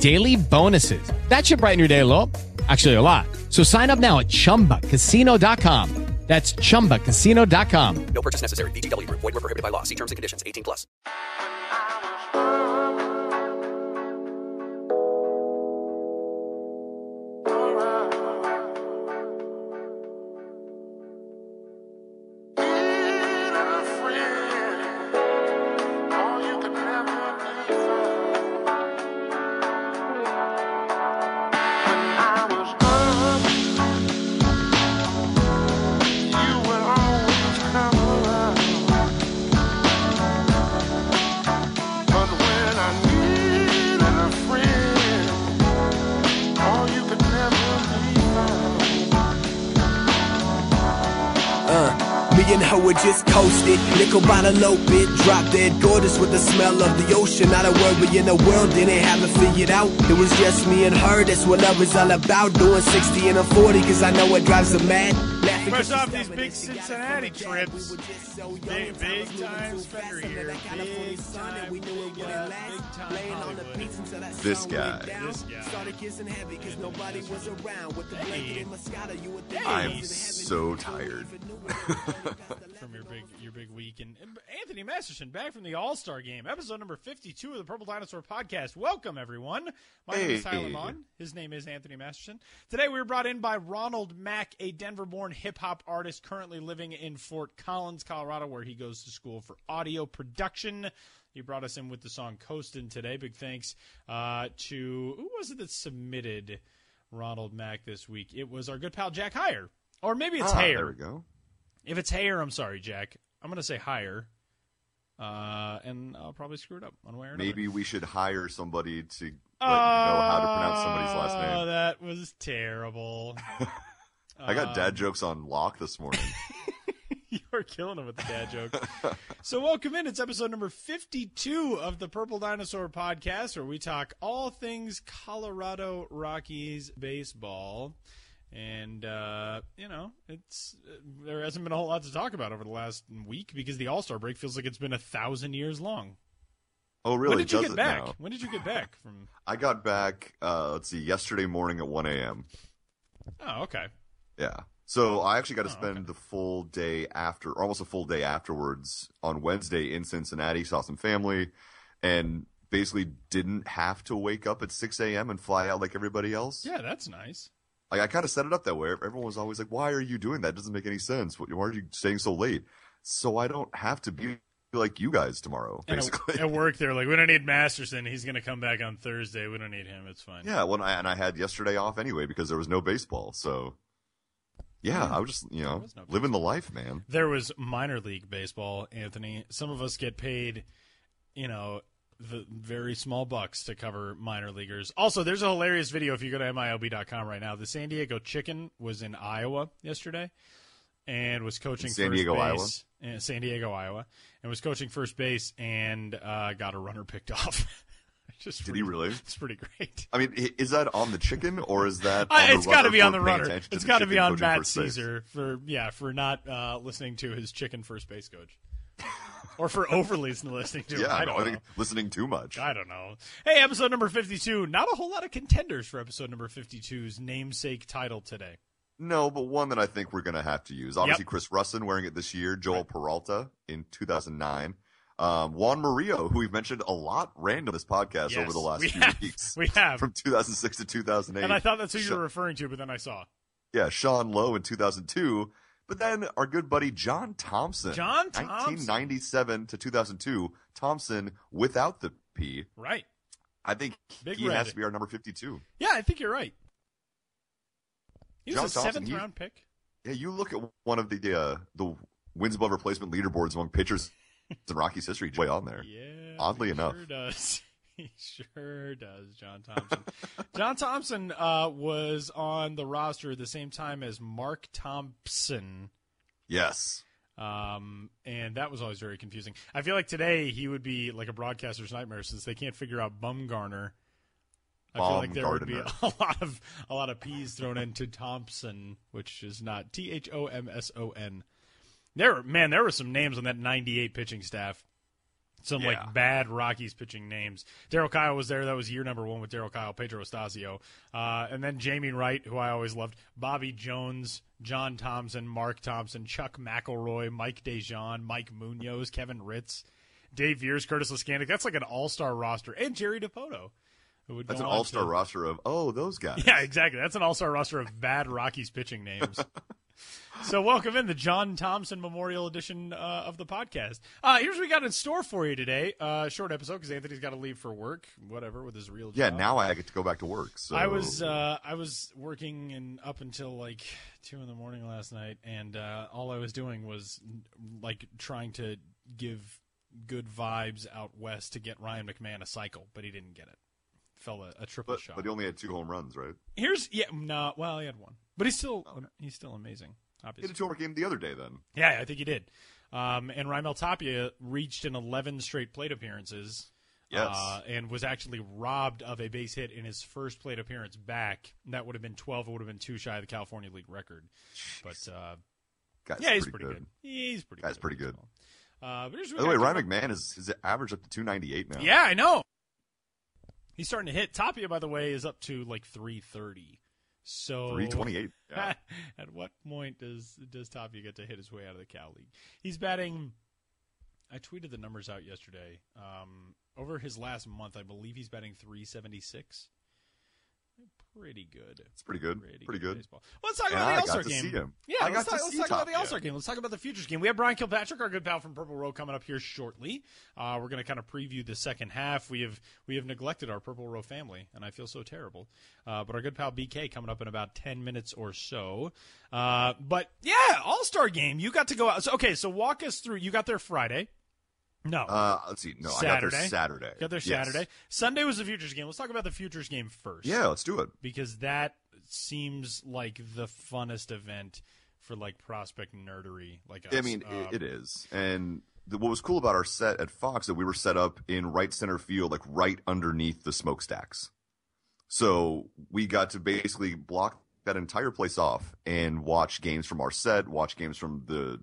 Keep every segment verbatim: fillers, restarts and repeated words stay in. daily bonuses. That should brighten your day a little. Actually, a lot. So sign up now at chumba casino dot com. That's chumba casino dot com. No purchase necessary. V G W. Void where prohibited by law. See terms and conditions. eighteen plus. Just coasted, nickel by the low bit, drop dead gorgeous with the smell of the ocean. Not a worry in the world, didn't have it figured out. It was just me and her, that's what love is all about. Doing sixty and a forty, cause I know it drives her mad. Fresh off these big Cincinnati trips, big, big time spender here, big time, big, uh, big time Hollywood. This guy, this guy. Hey. Hey. I'm so tired from your big, your big week. And Anthony Masterson back from the All-Star Game, episode number fifty-two of the Purple Dinosaur Podcast. Welcome, everyone. My hey. name is Tyler Mon. His name is Anthony Masterson. Today we were brought in by Ronald Mack, a Denver-born hip-hop artist currently living in Fort Collins, Colorado, where he goes to school for audio production. He brought us in with the song Coastin' today. Big thanks uh, to – who was it that submitted Ronald Mack this week? It was our good pal Jack Heyer. Or maybe it's ah, Heyer. There we go. If it's Heyer, I'm sorry, Jack. I'm going to say Heyer, uh, and I'll probably screw it up one way or another. Maybe we should hire somebody to like, uh, know how to pronounce somebody's last name. Oh, that was terrible. I got uh, dad jokes on lock this morning. You are killing them with the dad jokes. So welcome in. It's episode number fifty-two of the Purple Dinosaur Podcast, where we talk all things Colorado Rockies baseball. And, uh, you know, it's uh, there hasn't been a whole lot to talk about over the last week because the All-Star break feels like it's been a thousand years long. Oh, really? When did you get back? Now? When did you get back? From? I got back, uh, let's see, yesterday morning at one a.m. Oh, okay. Yeah. So I actually got to oh, spend okay. the full day after, or almost a full day afterwards on Wednesday in Cincinnati, saw some family, and basically didn't have to wake up at six a.m. and fly out like everybody else. Yeah, that's nice. Like I kind of set it up that way. Everyone was always like, why are you doing that? It doesn't make any sense. Why are you staying so late? So I don't have to be like you guys tomorrow, basically. At work, they're like, we don't need Masterson. He's going to come back on Thursday. We don't need him. It's fine. Yeah, well, and I, and I had yesterday off anyway because there was no baseball. So, yeah, yeah. I was just, you know, no living the life, man. There was minor league baseball, Anthony. Some of us get paid, you know, the very small bucks to cover minor leaguers. Also, there's a hilarious video if you go to M I L B dot com right now. The San Diego Chicken was in Iowa yesterday and was coaching in San first Diego, base. Iowa. In San Diego, Iowa. And was coaching first base and uh, got a runner picked off. Just Did pretty, he really? It's pretty great. I mean, is that on the chicken or is that on I, the It's got to be on the runner. It's got to be on Matt Szczur for, yeah, for not uh, listening to his chicken first base coach. Or for overly listening to yeah, I don't no, know. Listening too much. I don't know. Hey, episode number fifty-two. Not a whole lot of contenders for episode number fifty-two's namesake title today. No, but one that I think we're going to have to use. Obviously, yep. Chris Russin wearing it this year. Joel right. Peralta in two thousand nine. Um, Juan Murillo, who we've mentioned a lot random on this podcast yes, over the last few have. weeks. We have. From two thousand six to two thousand eight. And I thought that's who Sha- you were referring to, but then I saw. Yeah, Sean Lowe in two thousand two. But then our good buddy John Thompson, John Thompson, nineteen ninety-seven to two thousand two, Thompson without the P. Right. I think Big he Reddit. has to be our number fifty-two. Yeah, I think you're right. He was John a Thompson, seventh he, round pick. Yeah, you look at one of the the, uh, the wins above replacement leaderboards among pitchers in Rockies history, way on there. Yeah, oddly he enough, sure does. He sure does, John Thompson. John Thompson uh, was on the roster at the same time as Mark Thompson. Yes. Um, and that was always very confusing. I feel like today he would be like a broadcaster's nightmare since they can't figure out Bumgarner. I feel like there would be a lot of a lot of P's thrown into Thompson, which is not T H O M S O N. There, man, there were some names on that ninety-eight pitching staff. Some yeah. like bad Rockies pitching names. Darryl Kile was there. That was year number one with Darryl Kile, Pedro Estacio, uh, and then Jamie Wright, who I always loved, Bobby Jones, John Thompson, Mark Thompson, Chuck McElroy, Mike DeJean, Mike Munoz, Kevin Ritz, Dave Viers, Curtis Lascanic. That's like an all-star roster, and Jerry DiPoto. Would That's an all-star to... roster of, oh, those guys. Yeah, exactly. That's an all-star roster of bad Rockies pitching names. So welcome in the John Thompson Memorial Edition uh, of the podcast. Uh, here's what we got in store for you today. Uh, short episode because Anthony's got to leave for work, whatever, with his real job. Yeah, now I get to go back to work. So I was uh, I was working in, up until like two in the morning last night, and uh, all I was doing was like trying to give good vibes out west to get Ryan McMahon a cycle, but he didn't get it. Fell a, a triple but, shot, but he only had two home runs, right? Here's yeah, no, nah, well, he had one, but he's still oh, okay. he's still amazing. Obviously, he did a two-homer game the other day, then. Yeah, I think he did. Um, and Raimel Tapia reached an eleven straight plate appearances. Yes, uh, and was actually robbed of a base hit in his first plate appearance back. That would have been twelve. It would have been two shy of the California League record. Jeez. But uh, Guy's yeah, he's pretty, pretty good. good. He's pretty. Guy's good. pretty good. Uh, but here's By the way, Ryan McMahon is his average up to two ninety eight now. Yeah, I know. He's starting to hit. Tapia, by the way, is up to like three thirty. So three twenty-eight. Yeah. At what point does does Tapia get to hit his way out of the Cal League? He's batting. I tweeted the numbers out yesterday. Um, over his last month, I believe he's batting three seventy-six. Pretty good. It's pretty good. Pretty, pretty good. good. Well, let's talk about yeah, the All-Star game. Yeah, I let's, talk, let's talk about the All-Star yeah. game. Let's talk about the Futures game. We have Brian Kilpatrick, our good pal from Purple Row, coming up here shortly. Uh, we're going to kind of preview the second half. We have we have neglected our Purple Row family, and I feel so terrible. Uh, but our good pal B K coming up in about ten minutes or so. Uh, but yeah, All-Star game. You got to go out. So, okay, so walk us through. You got there Friday. No. Uh, let's see. No, Saturday. I got there Saturday. Got there Saturday. Yes. Sunday was the Futures game. Let's talk about the Futures game first. Yeah, let's do it. Because that seems like the funnest event for, like, prospect nerdery. Like us. I mean, um, it, it is. And the, what was cool about our set at Fox that we were set up in right center field, like right underneath the smokestacks. So we got to basically block that entire place off and watch games from our set, watch games from the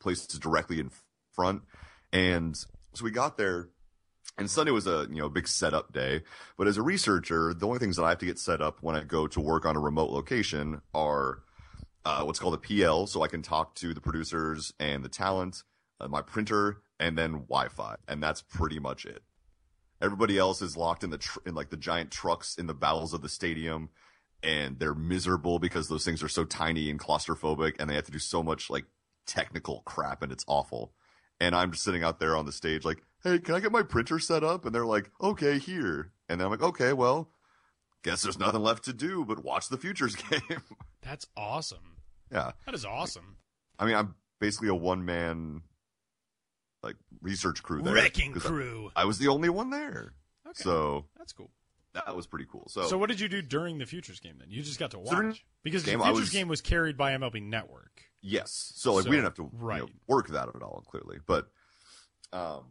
places directly in front. And so we got there, and Sunday was a you know big setup day. But as a researcher, the only things that I have to get set up when I go to work on a remote location are uh, what's called a P L, so I can talk to the producers and the talent, uh, my printer, and then Wi-Fi, and that's pretty much it. Everybody else is locked in the tr- in like the giant trucks in the bowels of the stadium, and they're miserable because those things are so tiny and claustrophobic, and they have to do so much like technical crap, and it's awful. And I'm just sitting out there on the stage like, hey, can I get my printer set up? And they're like, okay, here. And then I'm like, okay, well, guess there's nothing left to do but watch the Futures game. That's awesome. Yeah. That is awesome. I mean, I'm basically a one-man like research crew there. Wrecking crew. I, I was the only one there. Okay. So that's cool. That was pretty cool. So So what did you do during the Futures game then? You just got to watch. Because the Futures was... game was carried by M L B Network. Yes. So like so, we didn't have to right. you know, work that at all, clearly. But um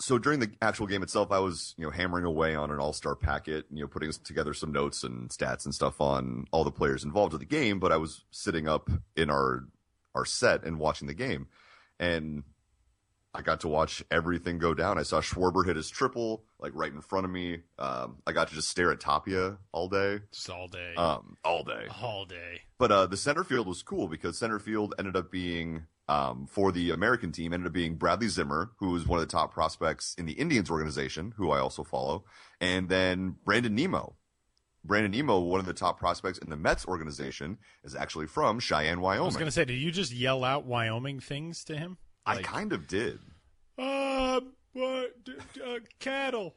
so during the actual game itself, I was, you know, hammering away on an all-star packet, you know, putting together some notes and stats and stuff on all the players involved in the game, but I was sitting up in our our set and watching the game. And I got to watch everything go down. I saw Schwarber hit his triple, like, right in front of me. Um, I got to just stare at Tapia all day. Just all day. Um, all day. All day. But uh, the center field was cool because center field ended up being, um, for the American team, ended up being Bradley Zimmer, who was one of the top prospects in the Indians organization, who I also follow, and then Brandon Nemo, Brandon Nemo, one of the top prospects in the Mets organization, is actually from Cheyenne, Wyoming. I was going to say, did you just yell out Wyoming things to him? Like, I kind of did. Uh, what, uh cattle.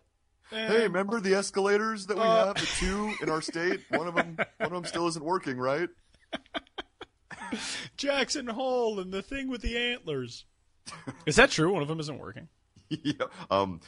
And, hey, remember the escalators that we uh, have, the two in our state? One of them, one of them still isn't working, right? Jackson Hole and the thing with the antlers. Is that true? One of them isn't working? Yeah. Um,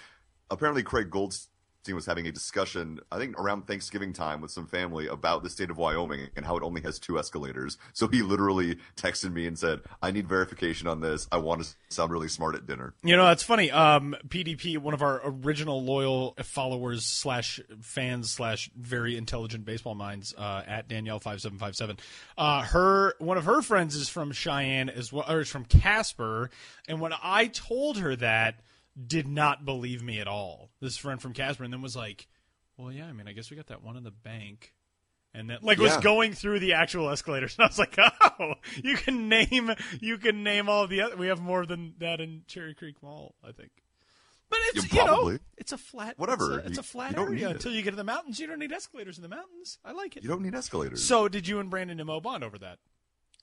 apparently, Craig Goldstein was having a discussion, I think, around Thanksgiving time with some family about the state of Wyoming and how it only has two escalators. So he literally texted me and said, I need verification on this. I want to sound really smart at dinner. You know, that's funny. Um, P D P, one of our original loyal followers slash fans slash very intelligent baseball minds, uh, at Danielle five seven five seven. Uh, her, one of her friends is from Cheyenne as well, or is from Casper. And when I told her that, did not believe me at all, this friend from Casper, and then was like, well, yeah, I mean, I guess we got that one in the bank. And then, like, yeah. was going through the actual escalators, and I was like, oh, you can name you can name all the other. We have more than that in Cherry Creek Mall, I think. But it's, yeah, you know, it's a flat, whatever. It's a, it's a flat area until you get to the mountains. You don't need escalators in the mountains. I like it. You don't need escalators. So did you and Brandon Nemo bond over that?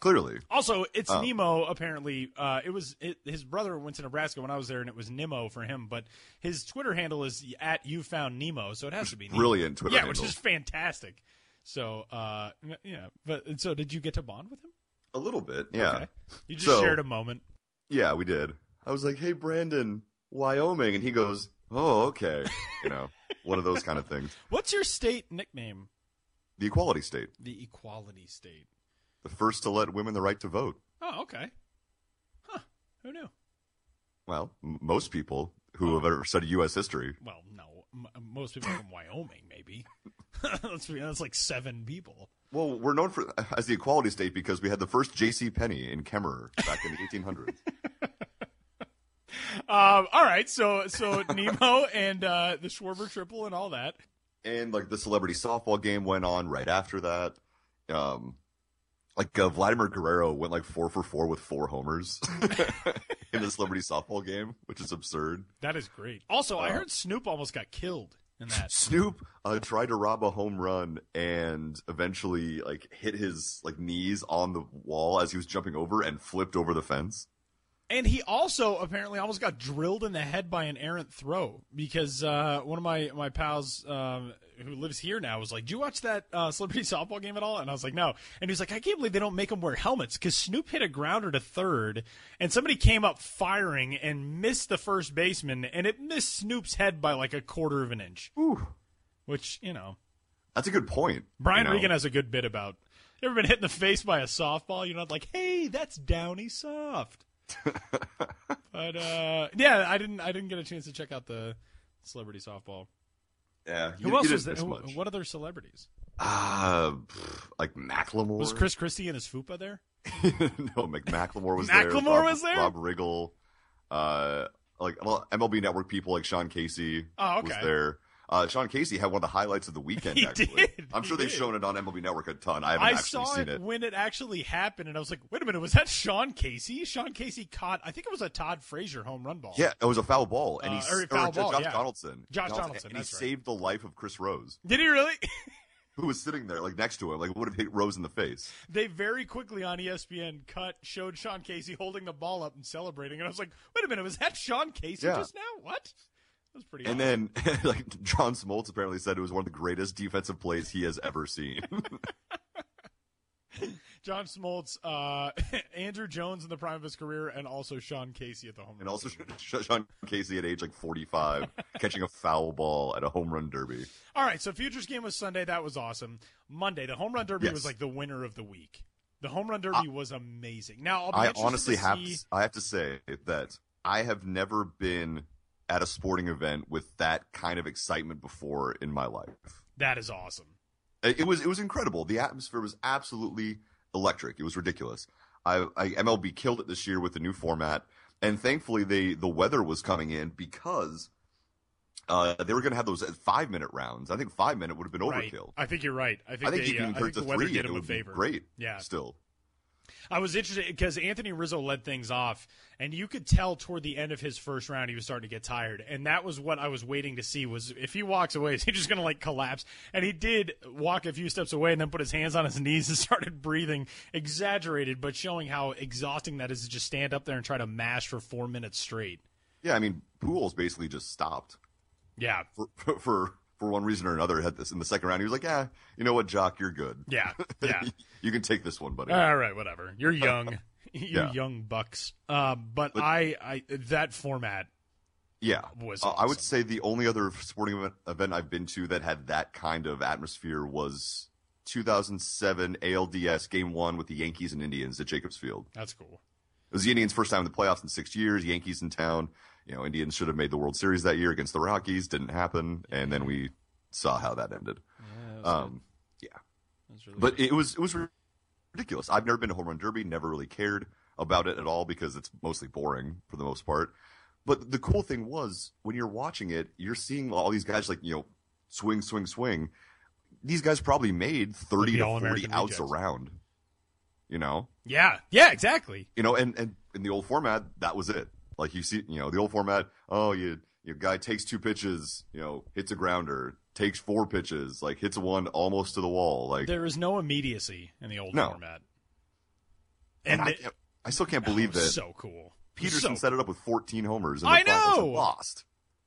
Clearly. Also, it's um, Nemo, apparently. Uh, it was it, his brother went to Nebraska when I was there, and it was Nimmo for him. But his Twitter handle is at You Found Nemo, so it has to be Nemo. Brilliant Twitter yeah, handle. Yeah, which is fantastic. So, uh, yeah. But so did you get to bond with him? A little bit, yeah. Okay. You just so, shared a moment. Yeah, we did. I was like, hey, Brandon, Wyoming. And he goes, oh, okay. You know, one of those kind of things. What's your state nickname? The Equality State. The Equality State. The first to let women the right to vote. Oh, okay. Huh. Who knew? Well, m- most people who oh. have ever studied U S history. Well, no. M- most people from Wyoming, maybe. That's, that's like seven people. Well, we're known for as the Equality State because we had the first J C Penney in Kemmerer back in the eighteen hundreds. um, all right. So, so Nemo and uh, the Schwarber triple and all that. And, like, the celebrity softball game went on right after that. Um Like, uh, Vladimir Guerrero went, like, four for four with four homers in the celebrity softball game, which is absurd. That is great. Also, uh, I heard Snoop almost got killed in that. Snoop uh, tried to rob a home run and eventually, like, hit his, like, knees on the wall as he was jumping over and flipped over the fence. And he also apparently almost got drilled in the head by an errant throw because uh, one of my, my pals um, who lives here now was like, do you watch that uh, celebrity softball game at all? And I was like, no. And he was like, I can't believe they don't make them wear helmets because Snoop hit a grounder to third, and somebody came up firing and missed the first baseman, and it missed Snoop's head by like a quarter of an inch. Ooh. Which, you know. That's a good point. Brian you know. Regan has a good bit about, ever been hit in the face by a softball? You're not like, hey, that's downy soft. But uh, yeah, I didn't. I didn't get a chance to check out the celebrity softball. Yeah, you, who else was there? What other celebrities? Uh, like Macklemore. Was Chris Christie and his fupa there? No, Macklemore was there. Macklemore Rob, was there. Rob Riggle, uh, like M L B Network people, like Sean Casey. Oh, okay. Was there? Uh, Sean Casey had one of the highlights of the weekend, he actually. Did. I'm he sure did. They've shown it on M L B Network a ton. I haven't I actually seen it. I saw it when it actually happened, and I was like, wait a minute, was that Sean Casey? Sean Casey caught, I think it was a Todd Frazier home run ball. Yeah, it was a foul ball. and he, uh, or a foul or ball, Josh yeah. Donaldson. Josh Donaldson, Donaldson And that's he right. saved the life of Chris Rose. Did he really? Who was sitting there, like, next to him, like, would have hit Rose in the face. They very quickly on E S P N cut showed Sean Casey holding the ball up and celebrating, and I was like, wait a minute, was that Sean Casey yeah. just now? What? That was pretty and awesome. Then, like, John Smoltz apparently said it was one of the greatest defensive plays he has ever seen. John Smoltz, uh, Andrew Jones in the prime of his career, and also Sean Casey at the home run. And also Sean Casey at age, like, forty-five, catching a foul ball at a home run derby. All right, so Futures game was Sunday. That was awesome. Monday, the home run derby yes. was, like, the winner of the week. The home run derby I, was amazing. Now, I'll be I honestly to have see... to, I have to say that I have never been at a sporting event with that kind of excitement before in my life. That is awesome. It was it was incredible. The atmosphere was absolutely electric. It was ridiculous. I, I M L B killed it this year with the new format, and thankfully they the weather was coming in because uh, they were going to have those five minute rounds. I think five minute would have been overkill. Right. I think you're right. I think, I think they, you can uh, I think the weather three, did them a favor. Great. Yeah. Still. I was interested because Anthony Rizzo led things off, and you could tell toward the end of his first round he was starting to get tired, and that was what I was waiting to see was if he walks away, is he just going to, like, collapse? And he did walk a few steps away and then put his hands on his knees and started breathing, exaggerated, but showing how exhausting that is to just stand up there and try to mash for four minutes straight. Yeah, I mean, Pujols basically just stopped. Yeah. For for for one reason or another, had this in the second round. He was like, yeah, you know what, Jock, you're good. Yeah, yeah. You can take this one, buddy. All right, whatever. You're young. you yeah. young bucks. Uh, but, but I, I, that format yeah. was uh, awesome. I would say the only other sporting event, event I've been to that had that kind of atmosphere was two thousand seven A L D S Game one with the Yankees and Indians at Jacobs Field. That's cool. It was the Indians' first time in the playoffs in six years, Yankees in town. You know, Indians should have made the World Series that year against the Rockies. Didn't happen, yeah. and then we saw how that ended. Yeah, that um, yeah. That really but it was it was ridiculous. I've never been to Home Run Derby. Never really cared about it at all because it's mostly boring for the most part. But the cool thing was when you're watching it, you're seeing all these guys like you know, swing, swing, swing. These guys probably made thirty like to forty outs a round. You know. Yeah. Yeah. Exactly. You know, and and in the old format, that was it. Like you see, you know, the old format, oh, you, your guy takes two pitches, you know, hits a grounder, takes four pitches, like hits one almost to the wall. Like there is no immediacy in the old no. format. And, and it, I, I still can't believe that. So cool. Peterson so... set it up with fourteen homers. And the I know. Lost.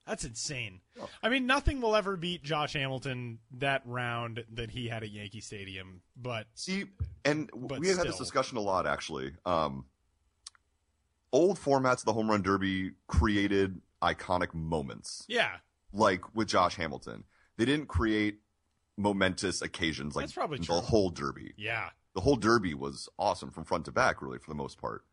That's insane. Oh. I mean, nothing will ever beat Josh Hamilton that round that he had at Yankee Stadium. But see, and but we have still. had this discussion a lot, actually. Um, Old formats of the Home Run Derby created iconic moments. Yeah. Like with Josh Hamilton. They didn't create momentous occasions like the true. whole Derby. Yeah. The whole Derby was awesome from front to back, really, for the most part.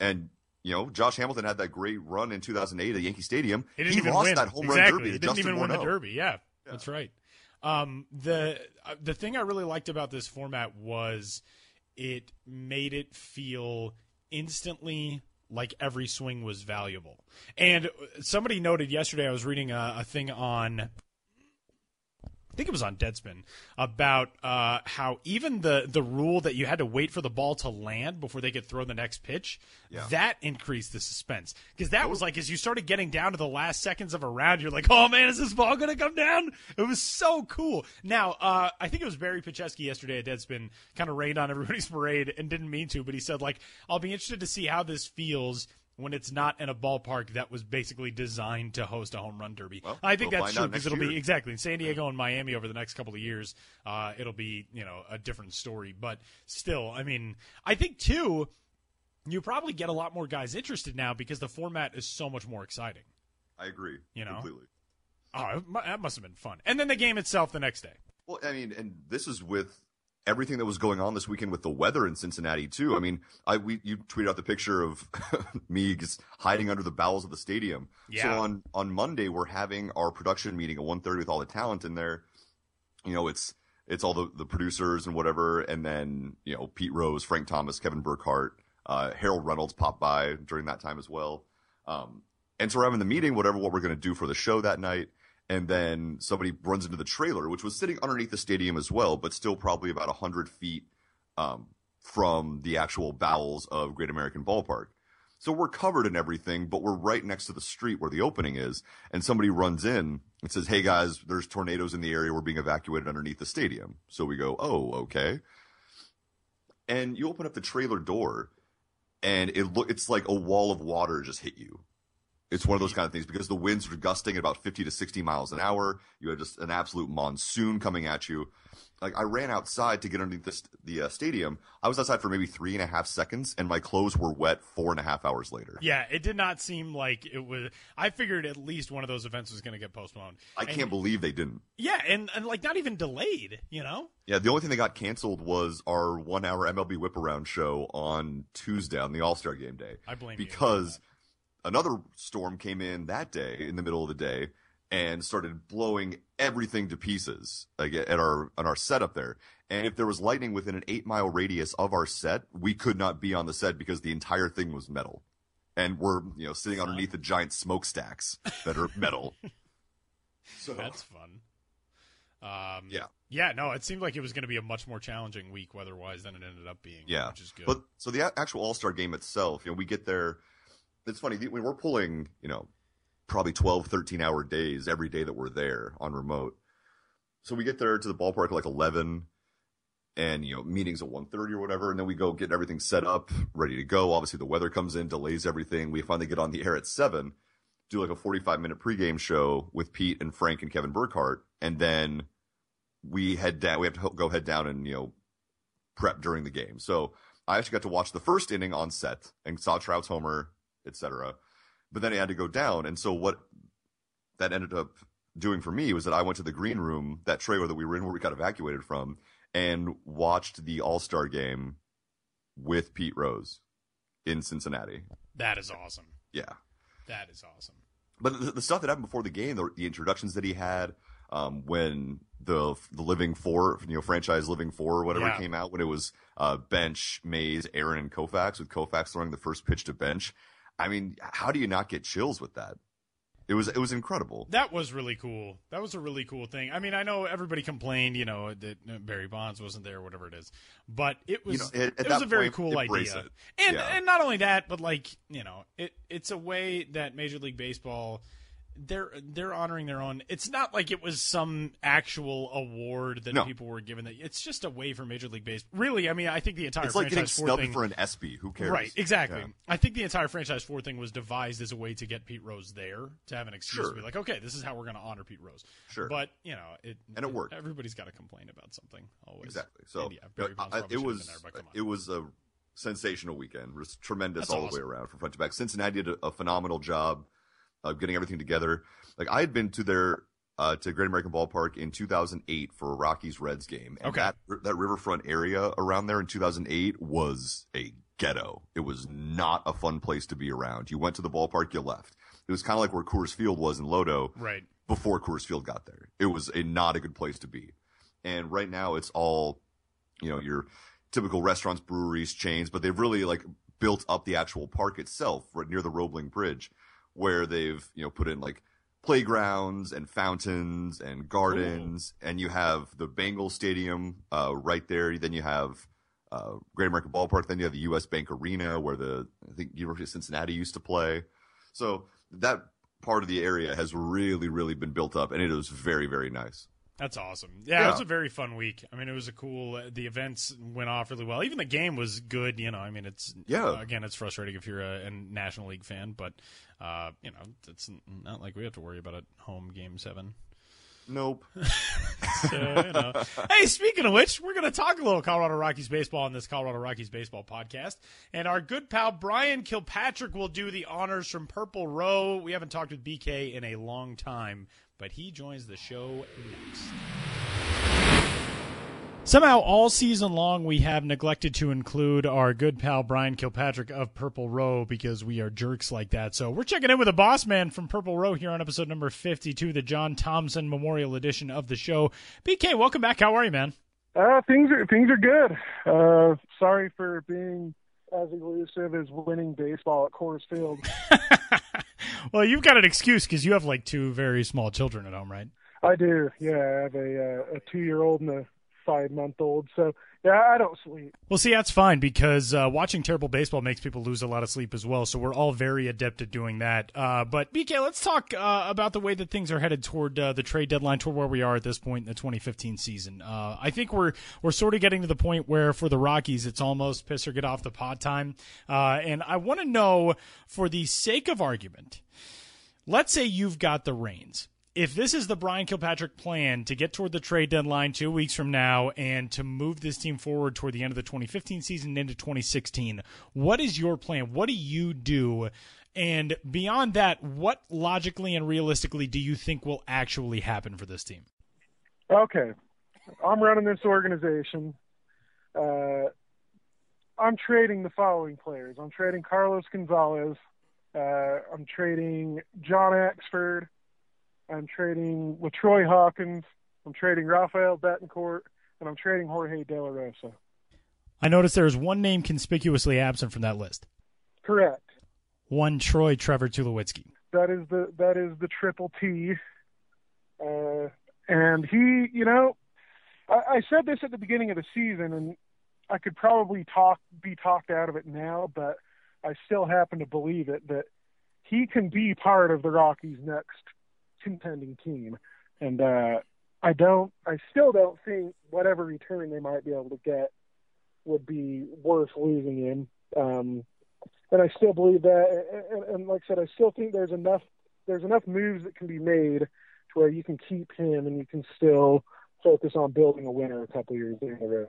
And, you know, Josh Hamilton had that great run in two thousand eight at Yankee Stadium. He, didn't he even lost win. that Home exactly. Run Derby. He didn't even win the Derby. Yeah, yeah. That's right. Um, the uh, the thing I really liked about this format was it made it feel instantly – like every swing was valuable. And somebody noted yesterday, I was reading a, a thing on, I think it was on Deadspin, about uh, how even the, the rule that you had to wait for the ball to land before they could throw the next pitch, yeah. that increased the suspense. Because that was like, as you started getting down to the last seconds of a round, you're like, oh man, is this ball going to come down? It was so cool. Now, uh, I think it was Barry Pichesky yesterday at Deadspin kind of rained on everybody's parade and didn't mean to, but he said, like, I'll be interested to see how this feels when it's not in a ballpark that was basically designed to host a Home Run Derby. Well, I think we'll that's true because it'll year. be exactly in San Diego and Miami over the next couple of years. Uh, it'll be, you know, a different story, but still, I mean, I think too, you probably get a lot more guys interested now because the format is so much more exciting. I agree. You know, completely. Oh, that must have been fun. And then the game itself the next day. Well, I mean, and this is with everything that was going on this weekend with the weather in Cincinnati too. I mean, I we you tweeted out the picture of me just hiding under the bowels of the stadium. Yeah. So on, on Monday we're having our production meeting at one thirty with all the talent in there. You know, it's it's all the, the producers and whatever, and then you know Pete Rose, Frank Thomas, Kevin Burkhart, uh, Harold Reynolds popped by during that time as well. Um, and so we're having the meeting, whatever what we're going to do for the show that night. And then somebody runs into the trailer, which was sitting underneath the stadium as well, but still probably about one hundred feet um, from the actual bowels of Great American Ballpark. So we're covered in everything, but we're right next to the street where the opening is. And somebody runs in and says, hey, guys, there's tornadoes in the area. We're being evacuated underneath the stadium. So we go, oh, okay. And you open up the trailer door, and it lo- it's like a wall of water just hit you. It's one of those kind of things because the winds were gusting at about fifty to sixty miles an hour. You had just an absolute monsoon coming at you. Like I ran outside to get underneath the, the uh, stadium. I was outside for maybe three and a half seconds, and my clothes were wet four and a half hours later. Yeah, it did not seem like it was. I figured at least one of those events was going to get postponed. I and, can't believe they didn't. Yeah, and, and like not even delayed, you know? Yeah, the only thing that got canceled was our one-hour M L B whip-around show on Tuesday on the All-Star Game Day. I blame because you. Because another storm came in that day in the middle of the day and started blowing everything to pieces like at our on our setup there. And if there was lightning within an eight mile radius of our set, we could not be on the set because the entire thing was metal. And we're you know sitting underneath the giant smokestacks that are metal. So that's fun. Um, yeah. Yeah, no, it seemed like it was going to be a much more challenging week weather-wise than it ended up being, yeah. which is good. But, so the a- actual All-Star game itself, you know, we get there. It's funny. The, we're pulling, you know, probably twelve, thirteen-hour days every day that we're there on remote. So we get there to the ballpark at like eleven and, you know, meetings at one thirty or whatever, and then we go get everything set up, ready to go. Obviously, the weather comes in, delays everything. We finally get on the air at seven, do like a forty-five minute pregame show with Pete and Frank and Kevin Burkhardt, and then we head down. We have to go head down and, you know, prep during the game. So I actually got to watch the first inning on set and saw Trout's homer, et cetera. But then I had to go down, and so what that ended up doing for me was that I went to the green room, that trailer that we were in where we got evacuated from, and watched the All-Star game with Pete Rose in Cincinnati. That is awesome. Yeah. That is awesome. But the, the stuff that happened before the game, the, the introductions that he had, um, when the the Living Four, you know, franchise Living Four or whatever yeah. came out, when it was uh, Bench, Mays, Aaron, and Koufax, with Koufax throwing the first pitch to Bench. I mean, how do you not get chills with that? It was it was incredible. That was really cool. That was a really cool thing. I mean, I know everybody complained, you know, that Barry Bonds wasn't there or whatever it is. But it was, you know, it, it was a very cool idea. It. And yeah. and not only that, but like, you know, it it's a way that Major League Baseball, they're they're honoring their own. It's not like it was some actual award that no. people were given. That it's just a way for Major League Baseball. Really, I mean, I think the entire it's like getting snubbed thing, for an ESPY. Who cares? Right, exactly. Yeah. I think the entire franchise four thing was devised as a way to get Pete Rose there, to have an excuse sure. to be like, okay, this is how we're going to honor Pete Rose. Sure, but you know, it and it, it worked. Everybody's got to complain about something always. Exactly. So and, yeah, Barry Bonds probably should have been there, but come on. It was a sensational weekend. It was tremendous. That's all awesome. The way around from front to back. Cincinnati did a, a phenomenal job of getting everything together. Like, I had been to their uh, to Great American Ballpark in two thousand eight for a Rockies-Reds game, and okay. that that riverfront area around there in two thousand eight was a ghetto. It was not a fun place to be around. You went to the ballpark, you left. It was kind of like where Coors Field was in Lodo right. before Coors Field got there. It was a not a good place to be. And right now, it's all, you know, your typical restaurants, breweries, chains, but they've really like built up the actual park itself right near the Roebling Bridge, where they've, you know, put in like playgrounds and fountains and gardens. Ooh. And you have the Bengal Stadium uh, right there. Then you have uh, Great American Ballpark. Then you have the U S. Bank Arena, where the I think University of Cincinnati used to play. So that part of the area has really, really been built up, and it was very, very nice. That's awesome. Yeah, yeah, it was a very fun week. I mean, it was a cool – the events went off really well. Even the game was good, you know. I mean, it's yeah. – uh, again, it's frustrating if you're a, a National League fan, but, uh, you know, it's not like we have to worry about a home game seven. Nope. So, you know. Hey, speaking of which, we're going to talk a little Colorado Rockies baseball on this Colorado Rockies baseball podcast. And our good pal Brian Kilpatrick will do the honors from Purple Row. We haven't talked with B K in a long time, but he joins the show next. Somehow, all season long, we have neglected to include our good pal Brian Kilpatrick of Purple Row because we are jerks like that. So we're checking in with the boss man from Purple Row here on episode number fifty-two, the John Thompson Memorial Edition of the show. B K, welcome back. How are you, man? Uh, things are things are good. Uh, sorry for being as elusive as winning baseball at Coors Field. Well, you've got an excuse because you have like two very small children at home, right? I do. Yeah, I have a uh, a two-year-old and a five-month-old. So, yeah, I don't sleep. Well, see, that's fine because uh, watching terrible baseball makes people lose a lot of sleep as well. So we're all very adept at doing that. Uh, but, B K, let's talk uh, about the way that things are headed toward uh, the trade deadline, toward where we are at this point in the twenty fifteen season. Uh, I think we're we're sort of getting to the point where, for the Rockies, it's almost piss or get off the pot time. Uh, and I want to know, for the sake of argument, let's say you've got the reins. If this is the Brian Kilpatrick plan to get toward the trade deadline two weeks from now and to move this team forward toward the end of the twenty fifteen season into twenty sixteen, what is your plan? What do you do? And beyond that, what logically and realistically do you think will actually happen for this team? Okay. I'm running this organization. Uh, I'm trading the following players. I'm trading Carlos Gonzalez. Uh, I'm trading John Axford. I'm trading LaTroy Hawkins, I'm trading Rafael Betancourt, and I'm trading Jorge De La Rosa. I noticed there's one name conspicuously absent from that list. Correct. One Troy Trevor Tulowitzki. That is the that is the triple T. Uh, And he, you know, I, I said this at the beginning of the season, and I could probably talk be talked out of it now, but I still happen to believe it, that he can be part of the Rockies' next contending team. And uh, I don't, I still don't think whatever return they might be able to get would be worth losing in. Um, and I still believe that. And, and, and like I said, I still think there's enough, there's enough moves that can be made to where you can keep him and you can still focus on building a winner a couple of years down the road.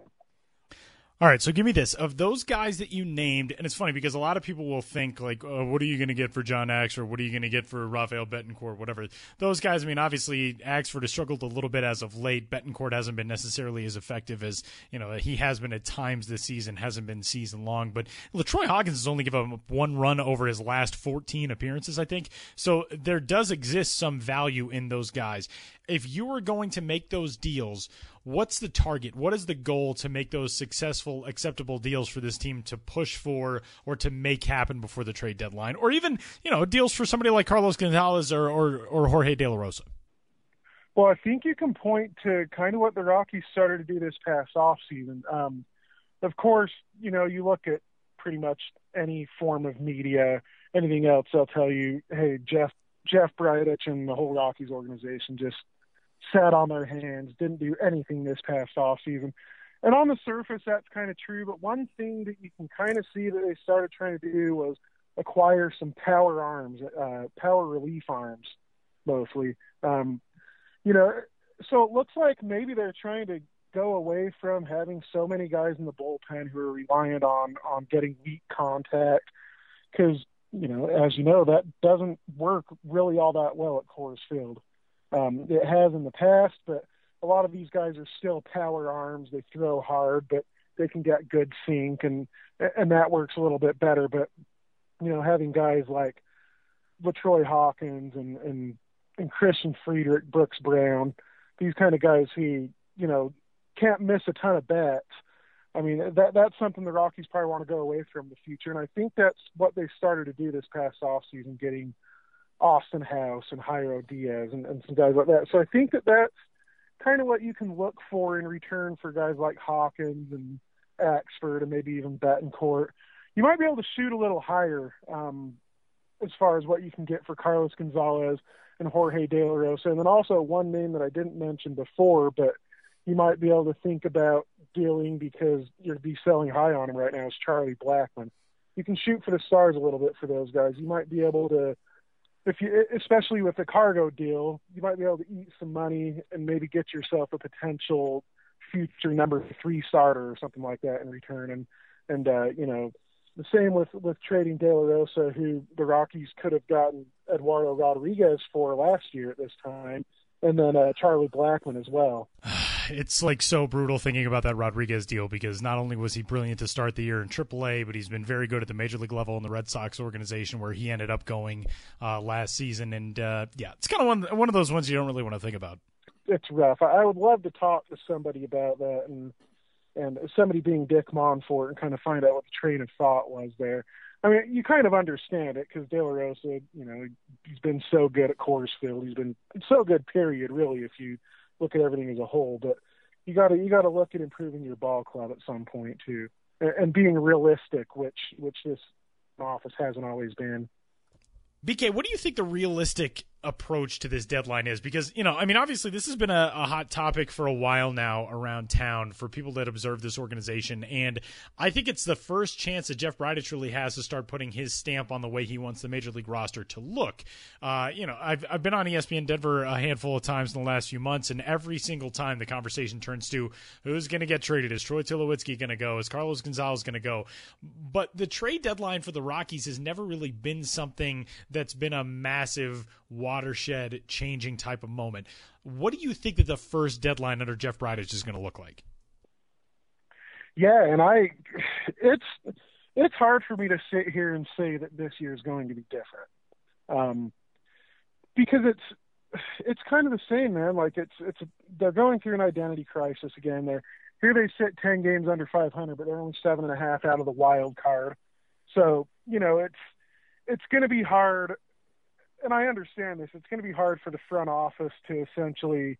All right, so give me this. Of those guys that you named, and it's funny because a lot of people will think, like, oh, what are you going to get for John Axe, or what are you going to get for Rafael Betancourt, whatever. Those guys, I mean, obviously, Axford has struggled a little bit as of late. Betancourt hasn't been necessarily as effective as, you know, he has been at times this season, hasn't been season long. But LaTroy Hawkins has only given up one run over his last fourteen appearances, I think. So there does exist some value in those guys. If you were going to make those deals, what's the target? What is the goal to make those successful, acceptable deals for this team to push for or to make happen before the trade deadline? Or even, you know, deals for somebody like Carlos Gonzalez or, or, or Jorge De La Rosa? Well, I think you can point to kind of what the Rockies started to do this past offseason. Um, of course, you know, you look at pretty much any form of media, anything else, they'll tell you, hey, Jeff, Jeff Breidich and the whole Rockies organization just sat on their hands, didn't do anything this past offseason. And on the surface, that's kind of true. But one thing that you can kind of see that they started trying to do was acquire some power arms, uh, power relief arms, mostly. Um, you know, so it looks like maybe they're trying to go away from having so many guys in the bullpen who are reliant on, on getting weak contact. Because, you know, as you know, that doesn't work really all that well at Coors Field. Um, it has in the past, but a lot of these guys are still power arms. They throw hard, but they can get good sink, and and that works a little bit better. But, you know, having guys like LaTroy Hawkins and, and, and Christian Friedrich, Brooks Brown, these kind of guys who, you know, can't miss a ton of bats. I mean, that that's something the Rockies probably want to go away from in the future. And I think that's what they started to do this past offseason, getting Austin House and Jairo Diaz and, and some guys like that. So I think that that's kind of what you can look for in return for guys like Hawkins and Axford and maybe even Betancourt. You might be able to shoot a little higher um, as far as what you can get for Carlos Gonzalez and Jorge De La Rosa. And then also one name that I didn't mention before, but you might be able to think about dealing because you'd be selling high on him right now is Charlie Blackmon. You can shoot for the stars a little bit for those guys. You might be able to, if you, especially with the cargo deal, you might be able to eat some money and maybe get yourself a potential future number three starter or something like that in return. And, and uh, you know, the same with, with trading De La Rosa, who the Rockies could have gotten Eduardo Rodriguez for last year at this time, and then uh, Charlie Blackmon as well. It's like so brutal thinking about that Rodriguez deal because not only was he brilliant to start the year in triple A, but he's been very good at the major league level in the Red Sox organization where he ended up going uh, last season. And uh, yeah, it's kind of one one of those ones you don't really want to think about. It's rough. I would love to talk to somebody about that and and somebody being Dick Monfort and kind of find out what the train of thought was there. I mean, you kind of understand it because De La Rosa, you know, he's been so good at Coors Field. He's been so good, period, really, if you look at everything as a whole, but you got to you got to look at improving your ball club at some point too, and, and being realistic, which which this office hasn't always been. B K, what do you think the realistic approach to this deadline is? Because, you know, I mean, obviously this has been a, a hot topic for a while now around town for people that observe this organization, and I think it's the first chance that Jeff Breidich really has to start putting his stamp on the way he wants the major league roster to look. Uh, you know, I've, I've been on E S P N Denver a handful of times in the last few months, and every single time the conversation turns to who's going to get traded? Is Troy Tulowitzki going to go? Is Carlos Gonzalez going to go? But the trade deadline for the Rockies has never really been something that's been a massive watershed changing type of moment. What do you think that the first deadline under Jeff Breidich is going to look like? Yeah, and I, it's, it's hard for me to sit here and say that this year is going to be different. Um, because it's, it's kind of the same, man. Like it's, it's, they're going through an identity crisis again. They're here. They sit ten games under five hundred, but they're only seven and a half out of the wild card. So, you know, it's, it's going to be hard. And I understand this. It's going to be hard for the front office to essentially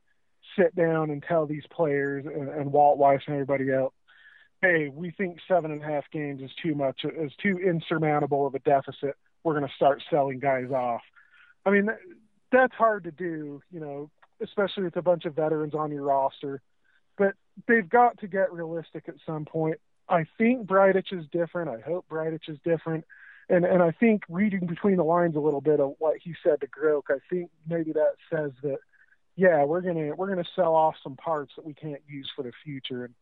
sit down and tell these players and, and Walt Weiss and everybody else, hey, we think seven and a half games is too much, is too insurmountable of a deficit. We're going to start selling guys off. I mean, that, that's hard to do, you know, especially with a bunch of veterans on your roster. But they've got to get realistic at some point. I think Breidich is different. I hope Breidich is different. And and I think reading between the lines a little bit of what he said to Groke, I think maybe that says that, yeah, we're gonna we're gonna sell off some parts that we can't use for the future. And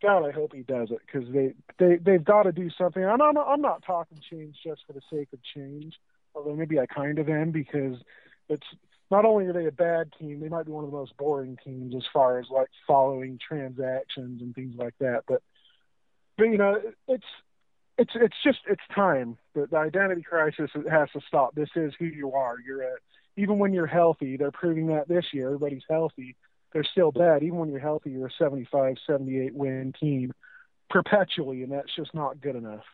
God, I hope he does it, because they they they've got to do something. And I'm not, I'm not talking change just for the sake of change, although maybe I kind of am, because it's not only are they a bad team, they might be one of the most boring teams as far as like following transactions and things like that. But but you know, it's. It's it's just it's time. The, the identity crisis has to stop. This is who you are. You're a, even when you're healthy. They're proving that this year. Everybody's healthy. They're still bad. Even when you're healthy, you're a seventy-five, seventy-eight win team perpetually, and that's just not good enough.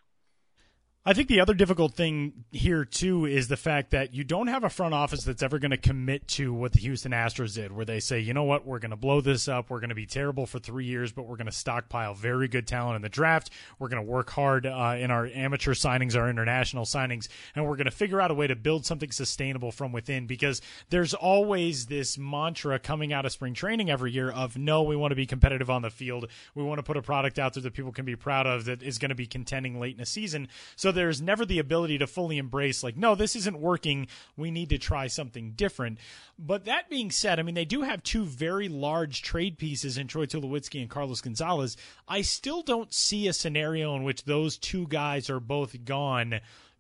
I think the other difficult thing here, too, is the fact that you don't have a front office that's ever going to commit to what the Houston Astros did, where they say, you know what, we're going to blow this up. We're going to be terrible for three years, but we're going to stockpile very good talent in the draft. We're going to work hard uh, in our amateur signings, our international signings, and we're going to figure out a way to build something sustainable from within, because there's always this mantra coming out of spring training every year of, no, we want to be competitive on the field. We want to put a product out there that people can be proud of, that is going to be contending late in a season. So there's never the ability to fully embrace, like, no, this isn't working. We need to try something different. But that being said, I mean, they do have two very large trade pieces in Troy Tulowitzki and Carlos Gonzalez. I still don't see a scenario in which those two guys are both gone,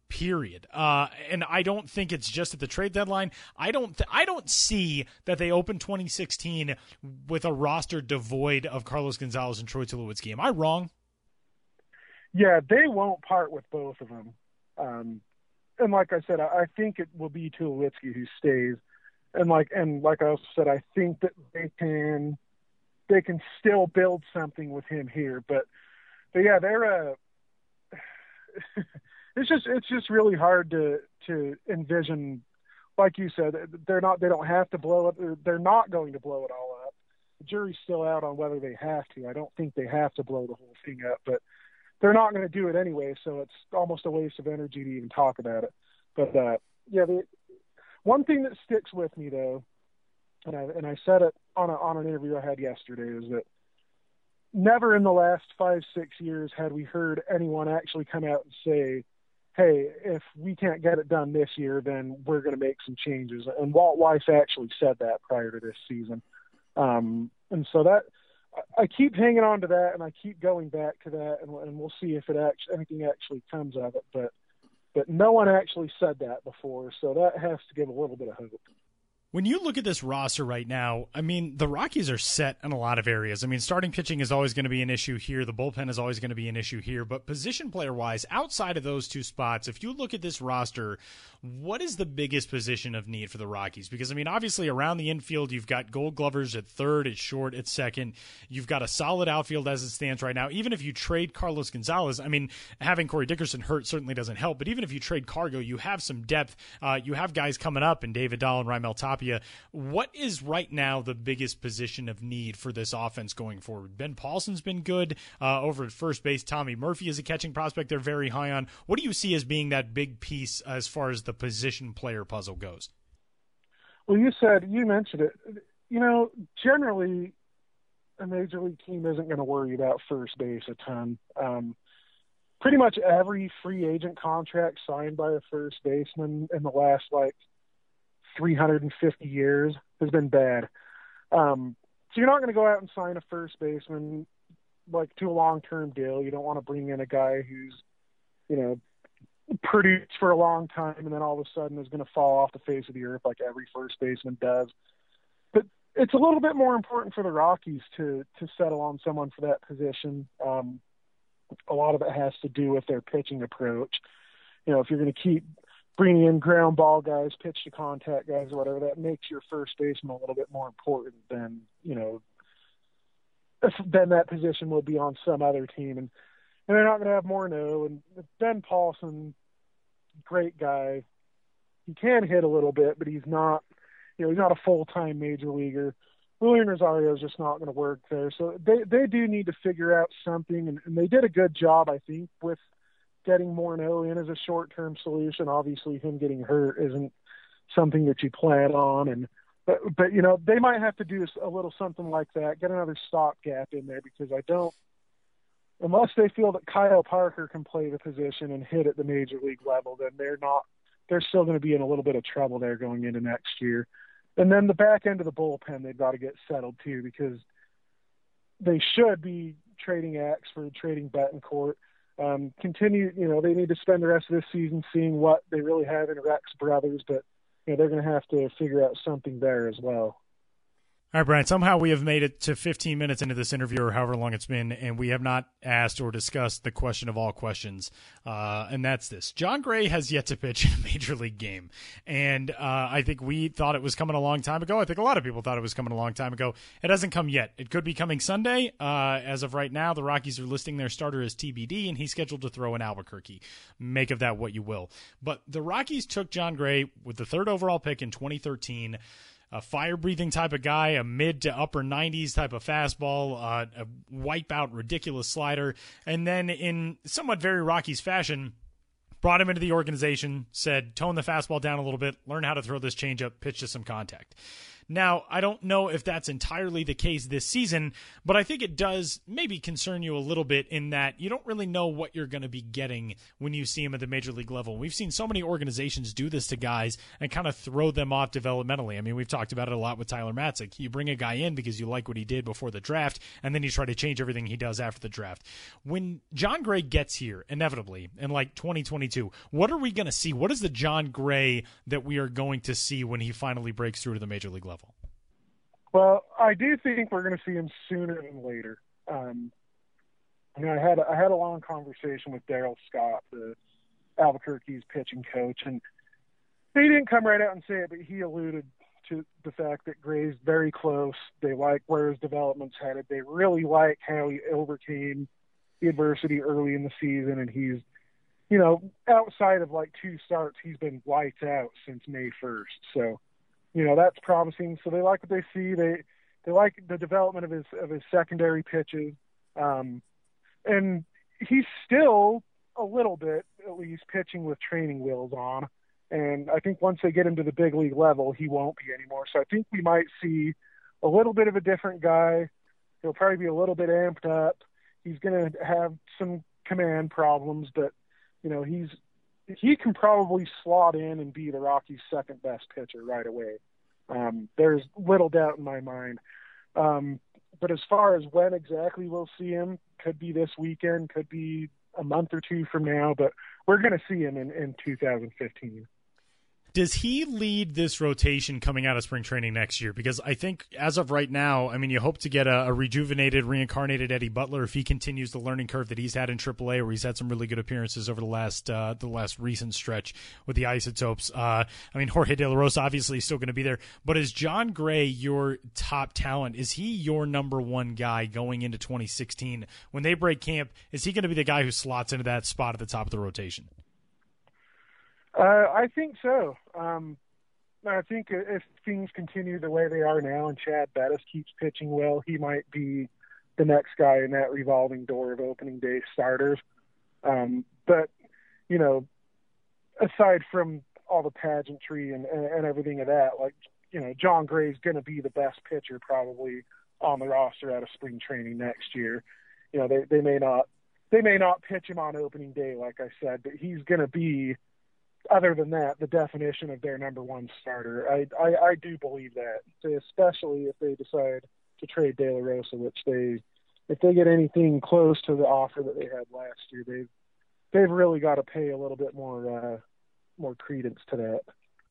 period. Uh, and I don't think it's just at the trade deadline. I don't th- I don't see that they open twenty sixteen with a roster devoid of Carlos Gonzalez and Troy Tulowitzki. Am I wrong? Yeah, they won't part with both of them. Um, and like I said, I, I think it will be Tulowitzki who stays. And like and like I also said, I think that they can they can still build something with him here. But but yeah, they're uh, it's just it's just really hard to to envision. Like you said, they're not they don't have to blow it. They're not going to blow it all up. The jury's still out on whether they have to. I don't think they have to blow the whole thing up, but they're not going to do it anyway, so it's almost a waste of energy to even talk about it. But, uh, yeah, the, one thing that sticks with me, though, and I, and I said it on, a, on an interview I had yesterday, is that never in the last five, six years had we heard anyone actually come out and say, hey, if we can't get it done this year, then we're going to make some changes. And Walt Weiss actually said that prior to this season. Um, and so that – I keep hanging on to that, and I keep going back to that, and, and we'll see if it actually, anything actually comes of it. But but no one actually said that before, so that has to give a little bit of hope. When you look at this roster right now, I mean, the Rockies are set in a lot of areas. I mean, starting pitching is always going to be an issue here. The bullpen is always going to be an issue here. But position player-wise, outside of those two spots, if you look at this roster, what is the biggest position of need for the Rockies? Because, I mean, obviously around the infield, you've got gold glovers at third, at short, at second. You've got a solid outfield as it stands right now. Even if you trade Carlos Gonzalez, I mean, having Corey Dickerson hurt certainly doesn't help. But even if you trade Cargo, you have some depth. Uh, you have guys coming up in David Dahl and Raimel Tapia. What is right now the biggest position of need for this offense going forward? Ben Paulson's been good uh, over at first base. Tommy Murphy is a catching prospect they're very high on. What do you see as being that big piece as far as the position player puzzle goes? Well, you said, you mentioned it. You know, generally, a major league team isn't going to worry about first base a ton. Um, pretty much every free agent contract signed by a first baseman in the last, like, three hundred fifty years has been bad. Um, so you're not going to go out and sign a first baseman like to a long-term deal. You don't want to bring in a guy who's, you know, produced for a long time and then all of a sudden is going to fall off the face of the earth like every first baseman does. But it's a little bit more important for the Rockies to, to settle on someone for that position. Um, a lot of it has to do with their pitching approach. You know, if you're going to keep bringing in ground ball guys, pitch to contact guys, or whatever, that makes your first baseman a little bit more important than, you know, than that position would be on some other team. And, and they're not going to have Morneau. And Ben Paulson, great guy. He can hit a little bit, but he's not, you know, he's not a full-time major leaguer. William Rosario is just not going to work there. So they, they do need to figure out something, and, and they did a good job, I think, with getting Morneau in as a short-term solution. Obviously, him getting hurt isn't something that you plan on, and but, but you know, they might have to do a little something like that, get another stopgap in there, because I don't, unless they feel that Kyle Parker can play the position and hit at the major league level, then they're not, they're still going to be in a little bit of trouble there going into next year. And then the back end of the bullpen, they've got to get settled too, because they should be trading Axford, trading Bettencourt. Um, continue, you know, they need to spend the rest of this season seeing what they really have in Rex Brothers, but you know, they're going to have to figure out something there as well. All right, Brian, somehow we have made it to fifteen minutes into this interview or however long it's been, and we have not asked or discussed the question of all questions, uh, and that's this. John Gray has yet to pitch in a major league game, and uh, I think we thought it was coming a long time ago. I think a lot of people thought it was coming a long time ago. It hasn't come yet. It could be coming Sunday. Uh, as of right now, the Rockies are listing their starter as T B D, and he's scheduled to throw in Albuquerque. Make of that what you will. But the Rockies took John Gray with the third overall pick in twenty thirteen. A fire-breathing type of guy, a mid to upper nineties type of fastball, uh, a wipeout, ridiculous slider, and then in somewhat very Rockies fashion, brought him into the organization, said, tone the fastball down a little bit, learn how to throw this changeup, pitch to some contact. Now, I don't know if that's entirely the case this season, but I think it does maybe concern you a little bit in that you don't really know what you're going to be getting when you see him at the major league level. We've seen so many organizations do this to guys and kind of throw them off developmentally. I mean, we've talked about it a lot with Tyler Matzik. You bring a guy in because you like what he did before the draft, and then you try to change everything he does after the draft. When John Gray gets here, inevitably, in like twenty twenty-two, what are we going to see? What is the John Gray that we are going to see when he finally breaks through to the major league level? Level. Well, I do think we're going to see him sooner than later. Um, I mean, I had I had a long conversation with Darryl Scott, the Albuquerque's pitching coach, and he didn't come right out and say it, but he alluded to the fact that Gray's very close. They like where his development's headed. They really like how he overcame the adversity early in the season, and he's, you know, outside of like two starts, he's been lights out since May first. So, you know, that's promising. So they like what they see. They they like the development of his of his secondary pitches, um, and he's still a little bit at least pitching with training wheels on. And I think once they get him to the big league level, he won't be anymore. So I think we might see a little bit of a different guy. He'll probably be a little bit amped up. He's going to have some command problems, but you know, he's. He can probably slot in and be the Rockies' second best pitcher right away. Um, there's little doubt in my mind. Um, but as far as when exactly we'll see him, could be this weekend, could be a month or two from now, but we're going to see him in, in two thousand fifteen. Does he lead this rotation coming out of spring training next year? Because I think as of right now, I mean, you hope to get a, a rejuvenated, reincarnated Eddie Butler if he continues the learning curve that he's had in triple A, where he's had some really good appearances over the last uh, the last recent stretch with the Isotopes. Uh, I mean, Jorge De La Rosa obviously is still going to be there. But is John Gray your top talent? Is he your number one guy going into twenty sixteen? When they break camp, is he going to be the guy who slots into that spot at the top of the rotation? Uh, I think so. Um, I think if things continue the way they are now and Chad Bettis keeps pitching well, he might be the next guy in that revolving door of opening day starters. Um, but, you know, aside from all the pageantry and, and, and everything of that, like, you know, John Gray's going to be the best pitcher probably on the roster out of spring training next year. You know, they, they may not, they may not pitch him on opening day, like I said, but he's going to be, other than that, the definition of their number one starter. I, I, I do believe that, especially if they decide to trade De La Rosa, which they, if they get anything close to the offer that they had last year, they've, they've really got to pay a little bit more, uh, more credence to that.